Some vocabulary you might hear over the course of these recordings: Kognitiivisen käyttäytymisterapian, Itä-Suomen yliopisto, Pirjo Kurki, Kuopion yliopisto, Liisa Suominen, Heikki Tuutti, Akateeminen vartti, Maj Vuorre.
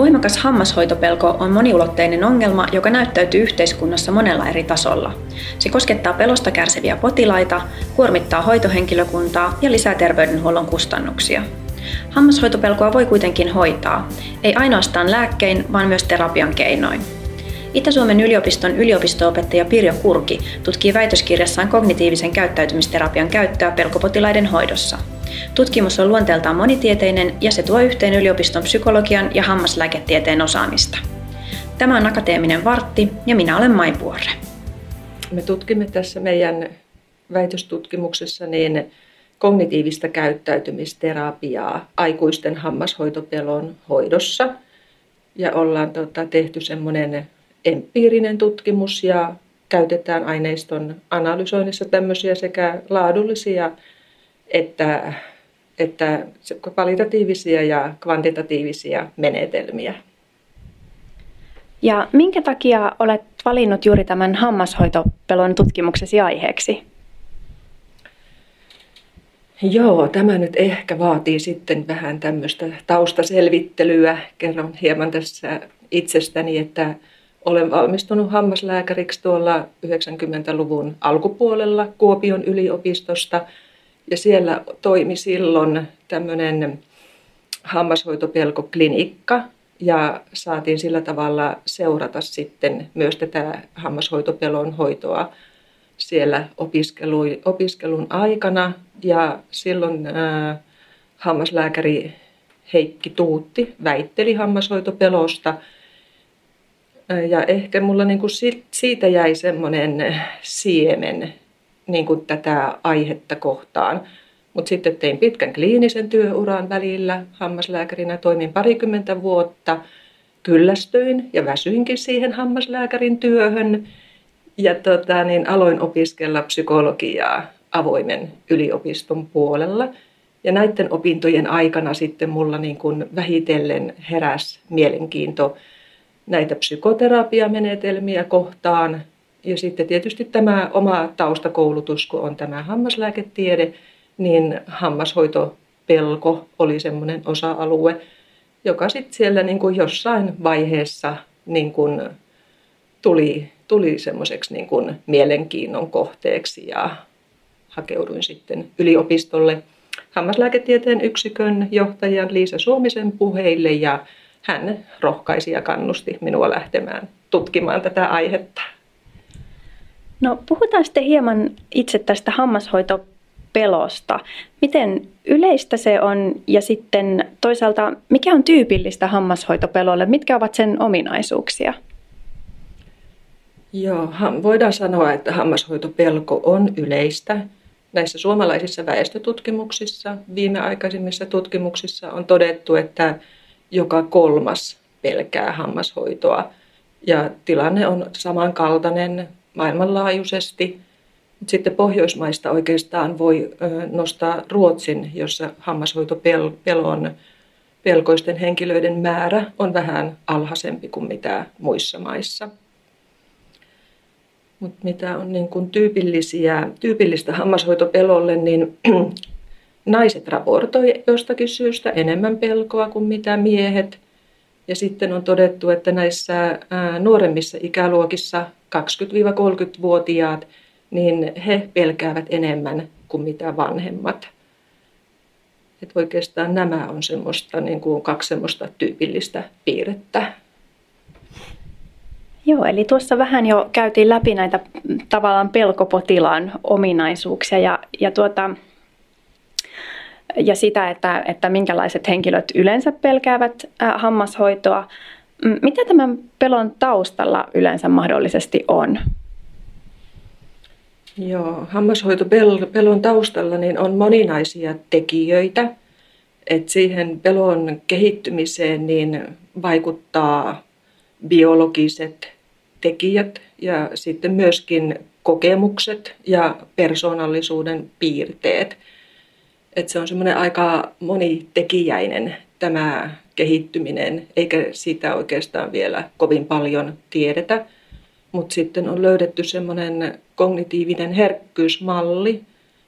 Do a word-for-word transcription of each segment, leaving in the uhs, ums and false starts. Voimakas hammashoitopelko on moniulotteinen ongelma, joka näyttäytyy yhteiskunnassa monella eri tasolla. Se koskettaa pelosta kärsiviä potilaita, kuormittaa hoitohenkilökuntaa ja lisää terveydenhuollon kustannuksia. Hammashoitopelkoa voi kuitenkin hoitaa, ei ainoastaan lääkkein, vaan myös terapian keinoin. Itä-Suomen yliopiston yliopisto-opettaja Pirjo Kurki tutkii väitöskirjassaan kognitiivisen käyttäytymisterapian käyttöä pelkopotilaiden hoidossa. Tutkimus on luonteeltaan monitieteinen ja se tuo yhteen yliopiston psykologian ja hammaslääketieteen osaamista. Tämä on Akateeminen vartti ja minä olen Maj Vuorre. Me tutkimme tässä meidän väitöstutkimuksessa niin kognitiivista käyttäytymisterapiaa aikuisten hammashoitopelon hoidossa. Ja ollaan tota, tehty semmoinen empiirinen tutkimus ja käytetään aineiston analysoinnissa tämmöisiä sekä laadullisia että, että kvalitatiivisia ja kvantitatiivisia menetelmiä. Ja minkä takia olet valinnut juuri tämän hammashoitopelon tutkimuksesi aiheeksi? Joo, tämä nyt ehkä vaatii sitten vähän tämmöistä taustaselvittelyä. Kerron hieman tässä itsestäni, että olen valmistunut hammaslääkäriksi tuolla yhdeksänkymmentäluvun alkupuolella Kuopion yliopistosta. Ja siellä toimi silloin tämmöinen hammashoitopelkoklinikka ja saatiin sillä tavalla seurata sitten myös tätä hammashoitopelon hoitoa siellä opiskelun aikana. Ja silloin äh, hammaslääkäri Heikki Tuutti väitteli hammashoitopelosta. Ja ehkä mulla niin kuin siitä jäi semmoinen siemen niin kuin tätä aihetta kohtaan. Mutta sitten tein pitkän kliinisen työuran välillä hammaslääkärinä. Toimin parikymmentä vuotta, kyllästyin ja väsyinkin siihen hammaslääkärin työhön. Ja tota, niin aloin opiskella psykologiaa avoimen yliopiston puolella. Ja näiden opintojen aikana sitten mulla niin kuin vähitellen heräsi mielenkiinto näitä psykoterapiamenetelmiä kohtaan. Ja sitten tietysti tämä oma taustakoulutus, kun on tämä hammaslääketiede, niin hammashoitopelko oli semmoinen osa-alue, joka sitten siellä niin kuin jossain vaiheessa niin kuin tuli, tuli semmoiseksi niin kuin mielenkiinnon kohteeksi ja hakeuduin sitten yliopistolle hammaslääketieteen yksikön johtajan Liisa Suomisen puheille ja hän rohkaisi ja kannusti minua lähtemään tutkimaan tätä aihetta. No, puhutaan sitten hieman itse tästä hammashoitopelosta. Miten yleistä se on ja sitten toisaalta mikä on tyypillistä hammashoitopelolle? Mitkä ovat sen ominaisuuksia? Joo, voidaan sanoa, että hammashoitopelko on yleistä. Näissä suomalaisissa väestötutkimuksissa, viimeaikaisimmissa tutkimuksissa on todettu, että joka kolmas pelkää hammashoitoa. Ja tilanne on samankaltainen maailmanlaajuisesti. Sitten Pohjoismaista oikeastaan voi nostaa Ruotsin, jossa hammashoitopelon pelkoisten henkilöiden määrä on vähän alhaisempi kuin mitä muissa maissa. Mut mitä on niin kuin tyypillisiä, tyypillistä hammashoitopelolle, niin naiset raportoi jostakin syystä enemmän pelkoa kuin mitä miehet. Ja sitten on todettu, että näissä nuoremmissa ikäluokissa kaksikymmentä-kolmekymmentävuotiaat, niin he pelkäävät enemmän kuin mitä vanhemmat. Et oikeastaan nämä on semmoista, niin kuin kaksi semmoista tyypillistä piirrettä. Joo, eli tuossa vähän jo käytiin läpi näitä tavallaan pelkopotilaan ominaisuuksia ja, ja, tuota, ja sitä, että, että minkälaiset henkilöt yleensä pelkäävät äh, hammashoitoa. Mitä tämän pelon taustalla yleensä mahdollisesti on? Joo, hammashoitopelon taustalla niin on moninaisia tekijöitä. Et siihen pelon kehittymiseen niin vaikuttaa biologiset tekijät ja sitten myöskin kokemukset ja persoonallisuuden piirteet. Et se on semmoinen aika monitekijäinen tämä kehittyminen, eikä sitä oikeastaan vielä kovin paljon tiedetä. Mutta sitten on löydetty semmoinen kognitiivinen herkkyysmalli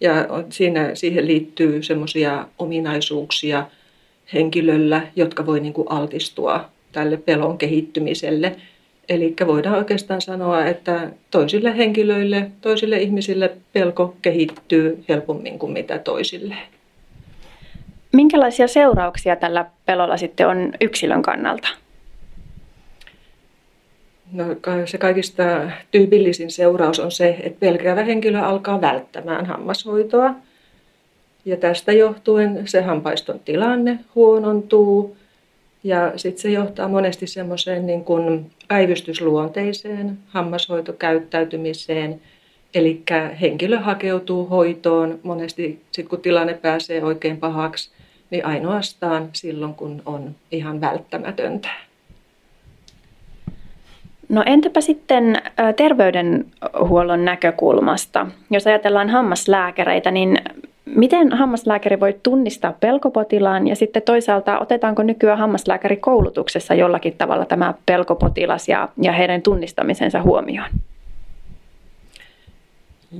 ja siinä, siihen liittyy semmoisia ominaisuuksia henkilöllä, jotka voi niinku altistua tälle pelon kehittymiselle. Eli voidaan oikeastaan sanoa, että toisille henkilöille, toisille ihmisille pelko kehittyy helpommin kuin mitä toisille. Minkälaisia seurauksia tällä pelolla sitten on yksilön kannalta? No, se kaikista tyypillisin seuraus on se, että pelkäävä henkilö alkaa välttämään hammashoitoa. Ja tästä johtuen se hampaiston tilanne huonontuu. Ja sitten se johtaa monesti semmoiseen niin kuin päivystysluonteiseen hammashoitokäyttäytymiseen. Eli henkilö hakeutuu hoitoon monesti, sit kun tilanne pääsee oikein pahaksi, niin ainoastaan silloin, kun on ihan välttämätöntä. No entäpä sitten terveydenhuollon näkökulmasta? Jos ajatellaan hammaslääkäreitä, niin miten hammaslääkäri voi tunnistaa pelkopotilaan ja sitten toisaalta otetaanko nykyään hammaslääkärikoulutuksessa jollakin tavalla tämä pelkopotilas ja, ja heidän tunnistamisensa huomioon?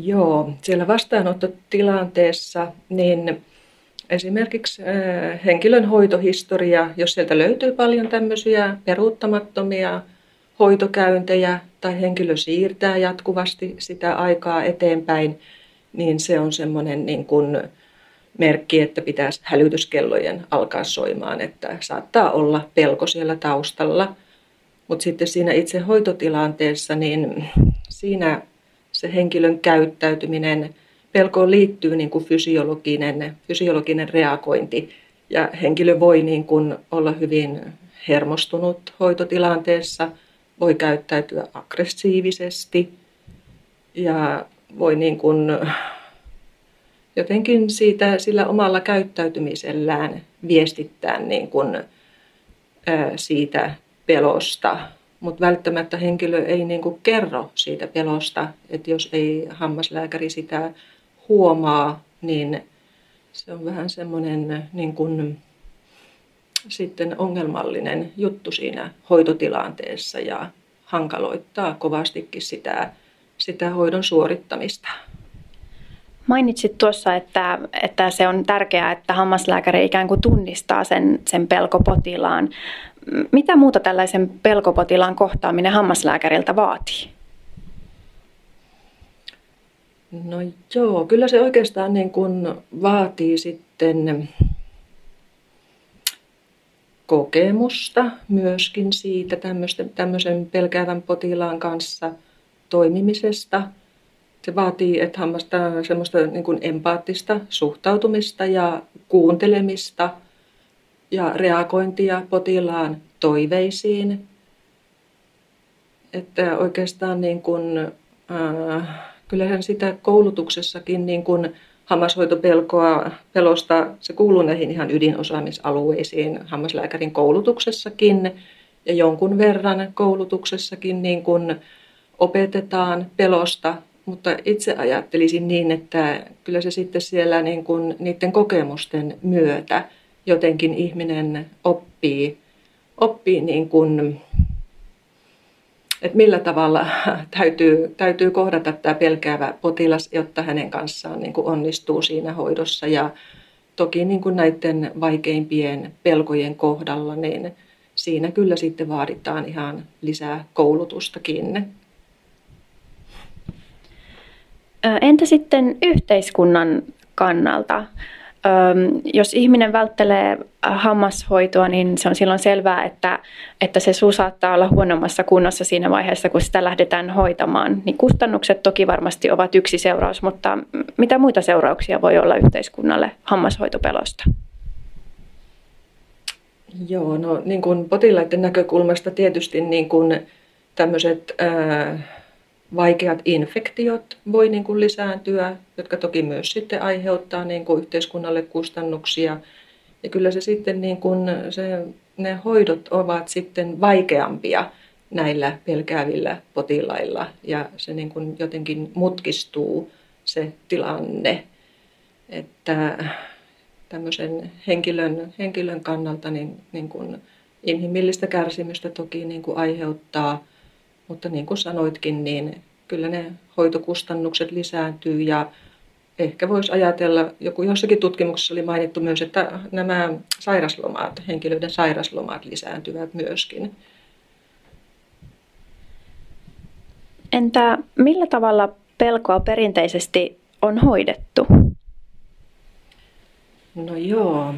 Joo, siellä vastaanottotilanteessa niin esimerkiksi henkilön hoitohistoria, jos sieltä löytyy paljon tämmöisiä peruuttamattomia hoitokäyntejä tai henkilö siirtää jatkuvasti sitä aikaa eteenpäin, niin se on semmoinen niin kuin merkki, että pitäisi hälytyskellojen alkaa soimaan, että saattaa olla pelko siellä taustalla. Mutta sitten siinä itse hoitotilanteessa, niin siinä se henkilön käyttäytyminen, pelkoon liittyy niin kuin fysiologinen, fysiologinen reagointi ja henkilö voi niin kuin olla hyvin hermostunut hoitotilanteessa, voi käyttäytyä aggressiivisesti ja voi niin kuin jotenkin siitä, sillä omalla käyttäytymisellään viestittää niin kuin siitä pelosta. Mutta välttämättä henkilö ei niin kuin kerro siitä pelosta, että jos ei hammaslääkäri sitä huomaa, niin se on vähän semmoinen niin kuin sitten ongelmallinen juttu siinä hoitotilanteessa ja hankaloittaa kovastikin sitä, sitä hoidon suorittamista. Mainitsit tuossa, että, että se on tärkeää, että hammaslääkäri ikään kuin tunnistaa sen, sen pelkopotilaan. Mitä muuta tällaisen pelkopotilaan kohtaaminen hammaslääkäriltä vaatii? No joo, kyllä se oikeastaan niin kuin vaatii sitten kokemusta myöskin siitä tämmöisen pelkäävän potilaan kanssa toimimisesta. Se vaatii, että hammasta semmoista niin kuin empaattista suhtautumista ja kuuntelemista ja reagointia potilaan toiveisiin. Että oikeastaan niin kuin, äh, kyllähän sitä koulutuksessakin niin kuin hammashoitopelkoa, pelosta, se kuuluu näihin ihan ydinosaamisalueisiin hammaslääkärin koulutuksessakin ja jonkun verran koulutuksessakin niin kuin opetetaan pelosta. Mutta itse ajattelisin niin, että kyllä se sitten siellä niin kuin niiden kokemusten myötä jotenkin ihminen oppii, oppii niin kuin, että millä tavalla täytyy, täytyy kohdata tämä pelkäävä potilas, jotta hänen kanssaan niin kuin onnistuu siinä hoidossa. Ja toki niin kuin näiden vaikeimpien pelkojen kohdalla, niin siinä kyllä sitten vaaditaan ihan lisää koulutustakin. Entä sitten yhteiskunnan kannalta? Jos ihminen välttelee hammashoitoa, niin se on silloin selvää, että, että se suu saattaa olla huonommassa kunnossa siinä vaiheessa, kun sitä lähdetään hoitamaan. Niin kustannukset toki varmasti ovat yksi seuraus, mutta mitä muita seurauksia voi olla yhteiskunnalle hammashoitopelosta? Joo, no niin kuin potilaiden näkökulmasta tietysti niin kuin tämmöiset Ää, Vaikeat infektiot voi niin kuin lisääntyä, jotka toki myös sitten aiheuttaa niin kuin yhteiskunnalle kustannuksia. Ja kyllä se sitten niin kuin se, ne hoidot ovat sitten vaikeampia näillä pelkäävillä potilailla ja se niin kuin jotenkin mutkistuu se tilanne, että tämmöisen henkilön, henkilön kannalta niin, niin kuin inhimillistä kärsimystä toki niin kuin aiheuttaa. Mutta niin kuin sanoitkin, niin kyllä ne hoitokustannukset lisääntyy ja Ehkä voisi ajatella, joku jossakin tutkimuksessa oli mainittu myös, että nämä sairaslomat, henkilöiden sairaslomat lisääntyvät myöskin. Entä millä tavalla pelkoa perinteisesti on hoidettu? No joo,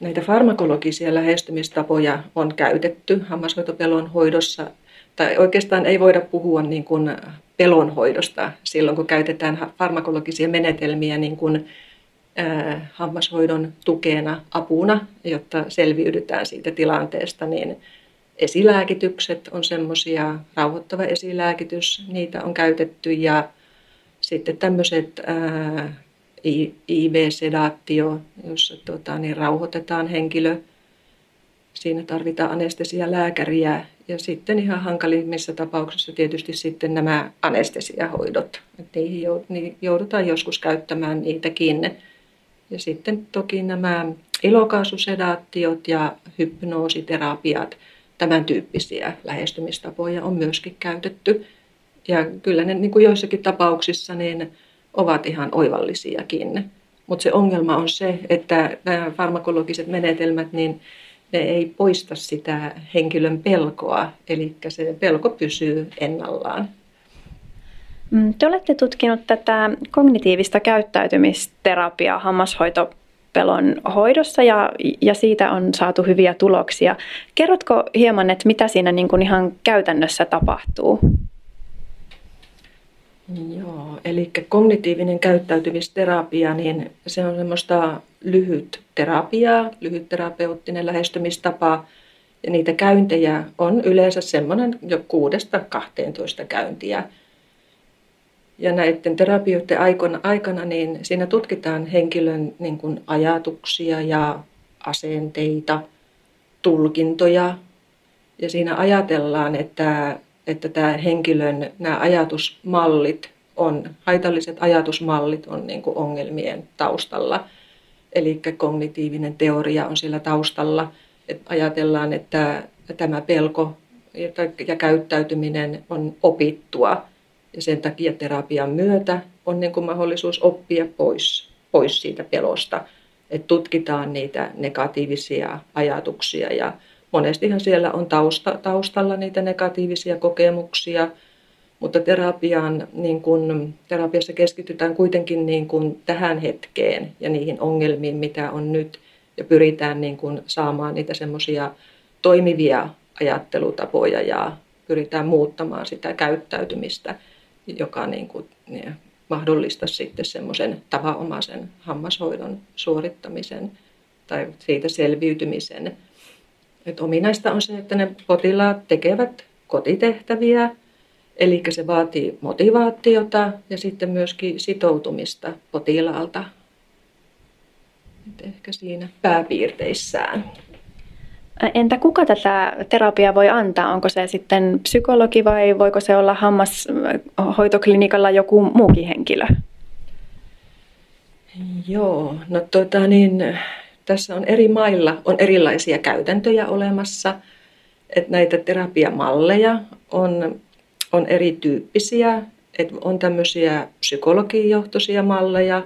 näitä farmakologisia lähestymistapoja on käytetty hammashoitopelon hoidossa. Tai oikeastaan ei voida puhua niin kuin pelonhoidosta silloin, kun käytetään farmakologisia menetelmiä niin kuin, äh, hammashoidon tukena, apuna, jotta selviydytään siitä tilanteesta. Niin esilääkitykset on semmoisia, rauhoittava esilääkitys, niitä on käytetty ja sitten tämmöiset äh, I V-sedaatio, jossa tuota, niin rauhoitetaan henkilö. Siinä tarvitaan anestesialääkäriä ja sitten ihan hankalimmissa tapauksissa tietysti sitten nämä anestesiahoidot. Että niihin joudutaan joskus käyttämään niitäkin. Ja sitten toki nämä ilokaasusedaatiot ja hypnoositerapiat, tämän tyyppisiä lähestymistapoja on myöskin käytetty. Ja kyllä ne niin kuin joissakin tapauksissa niin ovat ihan oivallisiakin. Mutta se ongelma on se, että nämä farmakologiset menetelmät, niin ne ei poista sitä henkilön pelkoa, eli se pelko pysyy ennallaan. Te olette tutkinut tätä kognitiivista käyttäytymisterapiaa hammashoitopelon hoidossa ja, ja siitä on saatu hyviä tuloksia. Kerrotko hieman, että mitä siinä niin kuin ihan käytännössä tapahtuu? Joo, eli kognitiivinen käyttäytymisterapia, niin se on semmoista lyhyt terapiaa, lyhyt terapeuttinen lähestymistapa. Ja niitä käyntejä on yleensä semmoinen jo kuudesta kahteentoista käyntiä. Ja näiden terapioiden aikana, aikana niin siinä tutkitaan henkilön niin kuin ajatuksia ja asenteita, tulkintoja. Ja siinä ajatellaan, että että tämä henkilön, nämä ajatusmallit on, haitalliset ajatusmallit on niin kuin ongelmien taustalla. Eli kognitiivinen teoria on siellä taustalla. Et ajatellaan, että tämä pelko ja käyttäytyminen on opittua. Ja sen takia terapian myötä on niin kuin mahdollisuus oppia pois, pois siitä pelosta. Et tutkitaan niitä negatiivisia ajatuksia ja monestihan siellä on tausta, taustalla niitä negatiivisia kokemuksia, mutta terapiaan, niin kun, terapiassa keskitytään kuitenkin niin kun tähän hetkeen ja niihin ongelmiin, mitä on nyt, ja pyritään niin kun saamaan niitä semmoisia toimivia ajattelutapoja ja pyritään muuttamaan sitä käyttäytymistä, joka niin kun, niin, mahdollistaisi sitten semmoisen tavanomaisen hammashoidon suorittamisen tai siitä selviytymisen. Nyt ominaista on se, että ne potilaat tekevät kotitehtäviä, eli se vaatii motivaatiota ja sitten myöskin sitoutumista potilaalta. Nyt ehkä siinä pääpiirteissään. Entä kuka tätä terapiaa voi antaa? Onko se sitten psykologi vai voiko se olla hammashoitoklinikalla joku muukin henkilö? Joo, no tota niin... Tässä on eri mailla on erilaisia käytäntöjä olemassa, että näitä terapiamalleja on, on erityyppisiä, että on tämmöisiä psykologijohtoisia malleja.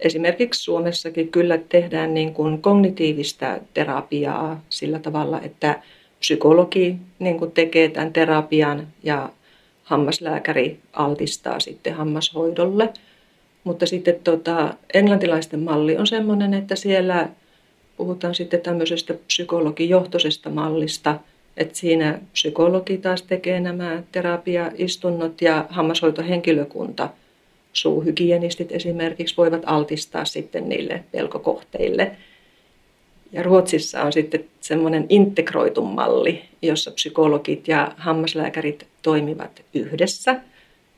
Esimerkiksi Suomessakin kyllä tehdään niin kuin kognitiivista terapiaa sillä tavalla, että psykologi niin kuin tekee tämän terapian ja hammaslääkäri altistaa sitten hammashoidolle. Mutta sitten tota, englantilaisten malli on sellainen, että siellä puhutaan sitten tämmöisestä psykologijohtoisesta mallista, että siinä psykologi taas tekee nämä terapiaistunnot ja hammashoitohenkilökunta, suuhygienistit esimerkiksi, voivat altistaa sitten niille pelkokohteille. Ja Ruotsissa on sitten semmoinen integroitu malli, jossa psykologit ja hammaslääkärit toimivat yhdessä,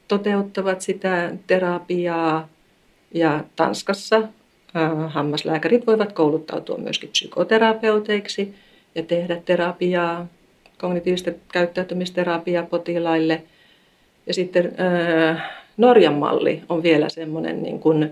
toteuttavat sitä terapiaa ja Tanskassa äh, hammaslääkärit voivat kouluttautua myöskin psykoterapeuteiksi ja tehdä terapiaa, kognitiivista käyttäytymisterapiaa potilaille. Ja sitten äh, Norjan malli on vielä semmoinen, niin kun,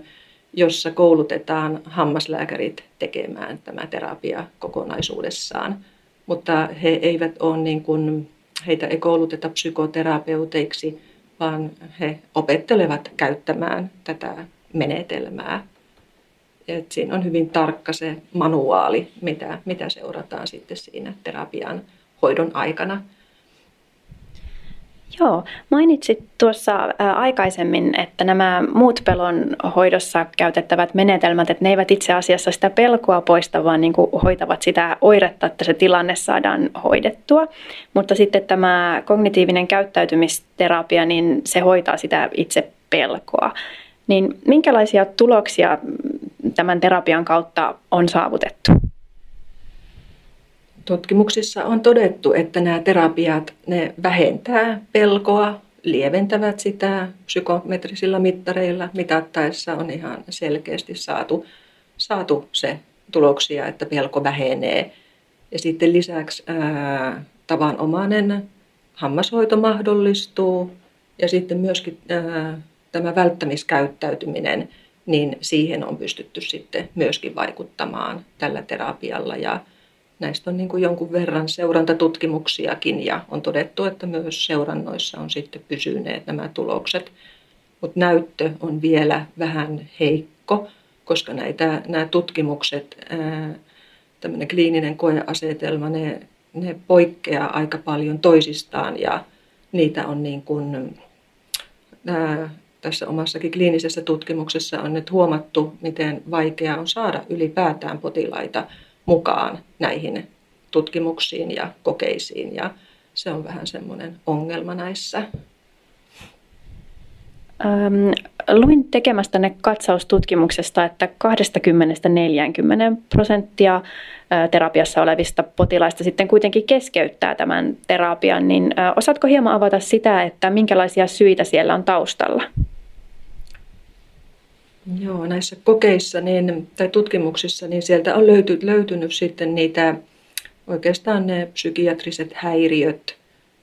jossa koulutetaan hammaslääkärit tekemään tämä terapia kokonaisuudessaan, mutta he eivät ole, niin kun, heitä ei kouluteta psykoterapeuteiksi, vaan he opettelevat käyttämään tätä menetelmää. Et siinä on hyvin tarkka se manuaali, mitä, mitä seurataan sitten siinä terapian hoidon aikana. Joo, mainitsit tuossa aikaisemmin, että nämä muut pelon hoidossa käytettävät menetelmät, että ne eivät itse asiassa sitä pelkoa poista, vaan niin kuin hoitavat sitä oiretta, että se tilanne saadaan hoidettua. Mutta sitten tämä kognitiivinen käyttäytymisterapia, niin se hoitaa sitä itse pelkoa. Niin minkälaisia tuloksia tämän terapian kautta on saavutettu? Tutkimuksissa on todettu, että nämä terapiat ne vähentää pelkoa, lieventävät sitä psykometrisillä mittareilla mitattaessa on ihan selkeästi saatu, saatu se tuloksia, että pelko vähenee. Ja sitten lisäksi ää, tavanomainen hammashoito mahdollistuu ja sitten myöskin ää, tämä välttämiskäyttäytyminen, niin siihen on pystytty sitten myöskin vaikuttamaan tällä terapialla ja näistä on niin kuin jonkun verran seurantatutkimuksiakin ja on todettu, että myös seurannoissa on sitten pysyneet nämä tulokset. Mutta näyttö on vielä vähän heikko, koska näitä, nämä tutkimukset, tämmöinen kliininen koeasetelma, ne, ne poikkeaa aika paljon toisistaan ja niitä on niin kuin, ää, tässä omassakin kliinisessä tutkimuksessa on nyt huomattu, miten vaikeaa on saada ylipäätään potilaita mukaan näihin tutkimuksiin ja kokeisiin ja se on vähän semmoinen ongelma näissä. Ähm, luin tekemästänne katsaustutkimuksesta, että kaksikymmentä–neljäkymmentä prosenttia terapiassa olevista potilaista sitten kuitenkin keskeyttää tämän terapian, niin osaatko hieman avata sitä, että minkälaisia syitä siellä on taustalla? Joo, näissä kokeissa niin, tai tutkimuksissa niin sieltä on löyty, löytynyt sitten niitä oikeastaan ne psykiatriset häiriöt,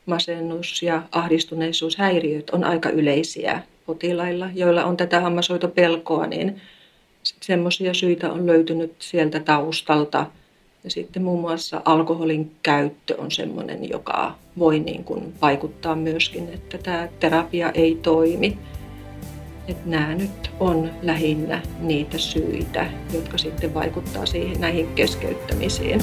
masennus- ja ahdistuneisuushäiriöt on aika yleisiä potilailla, joilla on tätä hammashoitopelkoa, niin semmoisia syitä on löytynyt sieltä taustalta. Ja sitten muun muassa alkoholin käyttö on semmoinen, joka voi niin kuin vaikuttaa myöskin, että tämä terapia ei toimi. Että nämä nyt on lähinnä niitä syitä, jotka sitten vaikuttaa siihen, näihin keskeyttämisiin.